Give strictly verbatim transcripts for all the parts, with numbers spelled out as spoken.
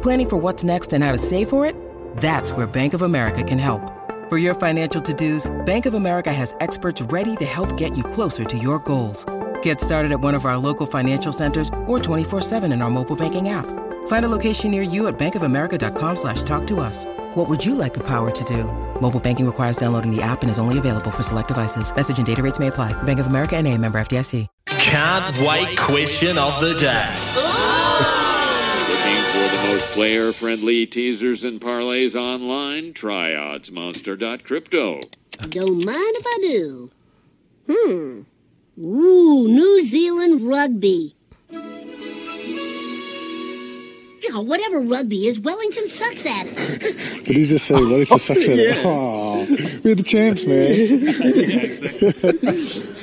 Planning for what's next and how to save for it? That's where Bank of America can help. For your financial to-dos, Bank of America has experts ready to help get you closer to your goals. Get started at one of our local financial centers or twenty-four seven in our mobile banking app. Find a location near you at bankofamerica.com slash talk to us. What would you like the power to do? Mobile banking requires downloading the app and is only available for select devices. Message and data rates may apply. Bank of America N A, member F D I C. Can't wait question of the day. For the most player-friendly teasers and parlays online, try odds monster dot crypto. Don't mind if I do. Hmm. Ooh, New Zealand rugby. Oh, whatever rugby is, Wellington sucks at it. Did you just say Wellington sucks at it? Oh, we're the champs, man.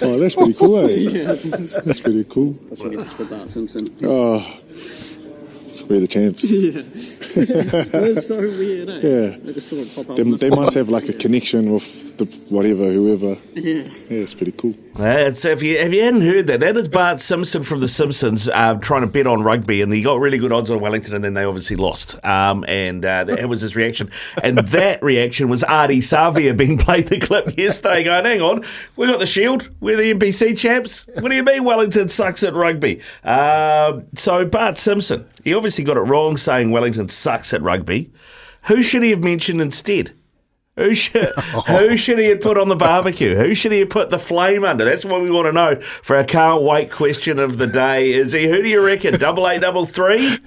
Oh, that's pretty cool, eh? That's pretty cool. That's what it's for Bart Simpson. Oh. We're the champs. Yeah. That's so weird, eh? Yeah. They just sort of pop up. They, they must have like a connection with the whatever, whoever. Yeah. Yeah, it's pretty cool. That's, if you if you hadn't heard that, that is Bart Simpson from The Simpsons uh, trying to bet on rugby, and he got really good odds on Wellington, and then they obviously lost. Um, and uh, that was his reaction. And that reaction was Artie Savia being played the clip yesterday going, hang on, we got the shield, we're the N B C champs. What do you mean Wellington sucks at rugby? Uh, so Bart Simpson, he obviously got it wrong saying Wellington sucks at rugby. Who should he have mentioned instead? Who should, who should he have put on the barbecue? Who should he have put the flame under? That's what we want to know for our can't wait question of the day. Is he, who do you reckon? Double eight, double three?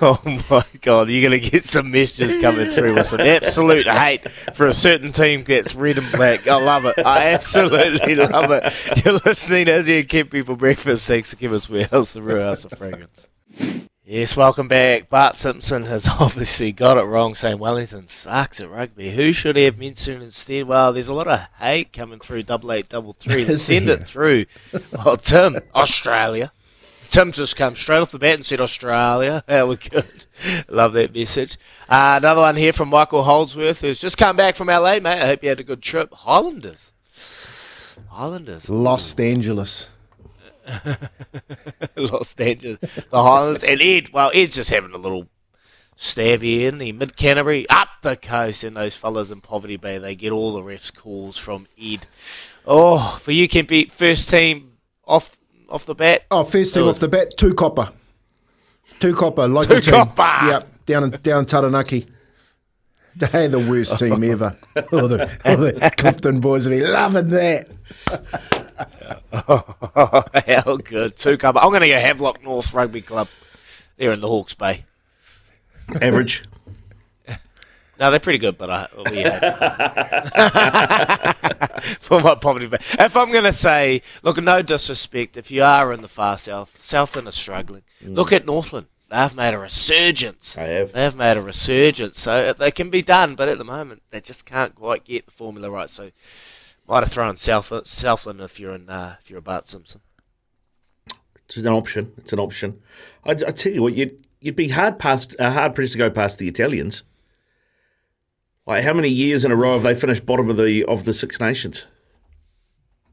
Oh, my God. You're going to get some messages coming through with some absolute hate for a certain team that's red and black. I love it. I absolutely love it. You're listening to Izzy and Kempi for breakfast. Thanks to Chemist Warehouse, the Real House of Fragrance. Yes, welcome back. Bart Simpson has obviously got it wrong saying Wellington sucks at rugby. Who should he have mentioned instead? Well, there's a lot of hate coming through double eight double three. Send it through. Well, Tim, Australia. Tim just come straight off the bat and said Australia. Yeah, we're good. Love that message. Uh, another one here from Michael Holdsworth, who's just come back from L A, mate. I hope you had a good trip. Highlanders. Highlanders. Los Angeles. Los Angeles, the Highlands, and Ed. Well, Ed's just having a little stabby in the mid Canterbury up the coast, and those fellas in Poverty Bay, they get all the refs' calls from Ed. Oh, for you, Kempi, first team off off the bat. Oh, first team off the bat, two copper, two copper, like two copper. Yep, down in, down Taranaki. They're the worst team ever. All the, all the Clifton boys will be loving that. Oh, how good. Two cover. I'm going to go Havelock North Rugby Club. They're in the Hawke's Bay. Average. No, they're pretty good, but I, we have. For my Poverty Bay. If I'm going to say, look, no disrespect, if you are in the far south, Southland is struggling. Mm. Look at Northland. They've made a resurgence. I have. They've made a resurgence. So they can be done, but at the moment, they just can't quite get the formula right. So might have thrown South, Southland if you're in uh, if you're a Bart Simpson. It's an option. It's an option. I, I tell you what, you'd you'd be hard past uh, hard pressed to go past the Italians. Like how many years in a row have they finished bottom of the of the Six Nations?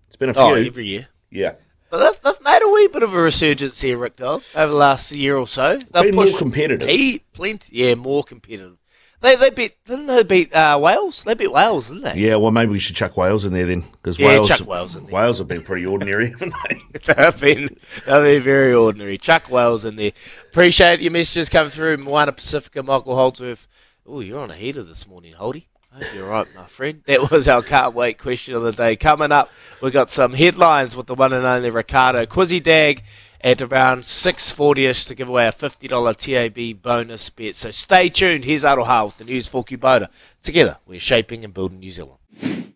It's been a few. Oh, every year. Yeah, but they've, they've made a wee bit of a resurgence here, Rick Dog, over the last year or so. They've been pushed more competitive. P- plenty, yeah, more competitive. They they beat didn't they beat uh, Wales? They beat Wales, didn't they? Yeah, well, maybe we should chuck Wales in there then, because yeah, Wales, chuck Wales in there. Wales have been pretty ordinary, haven't they? They've been they've been very ordinary. Chuck Wales in there. Appreciate your messages coming through. Moana Pacifica, Michael Holdsworth. Oh, you're on a heater this morning, Holdy. I hope you're right, my friend. That was our can't wait question of the day. Coming up, we got some headlines with the one and only Ricardo Quizzy Dag at around six forty-ish to give away a fifty dollars T A B bonus bet. So stay tuned. Here's Aroha with the news for Kubota. Together, we're shaping and building New Zealand.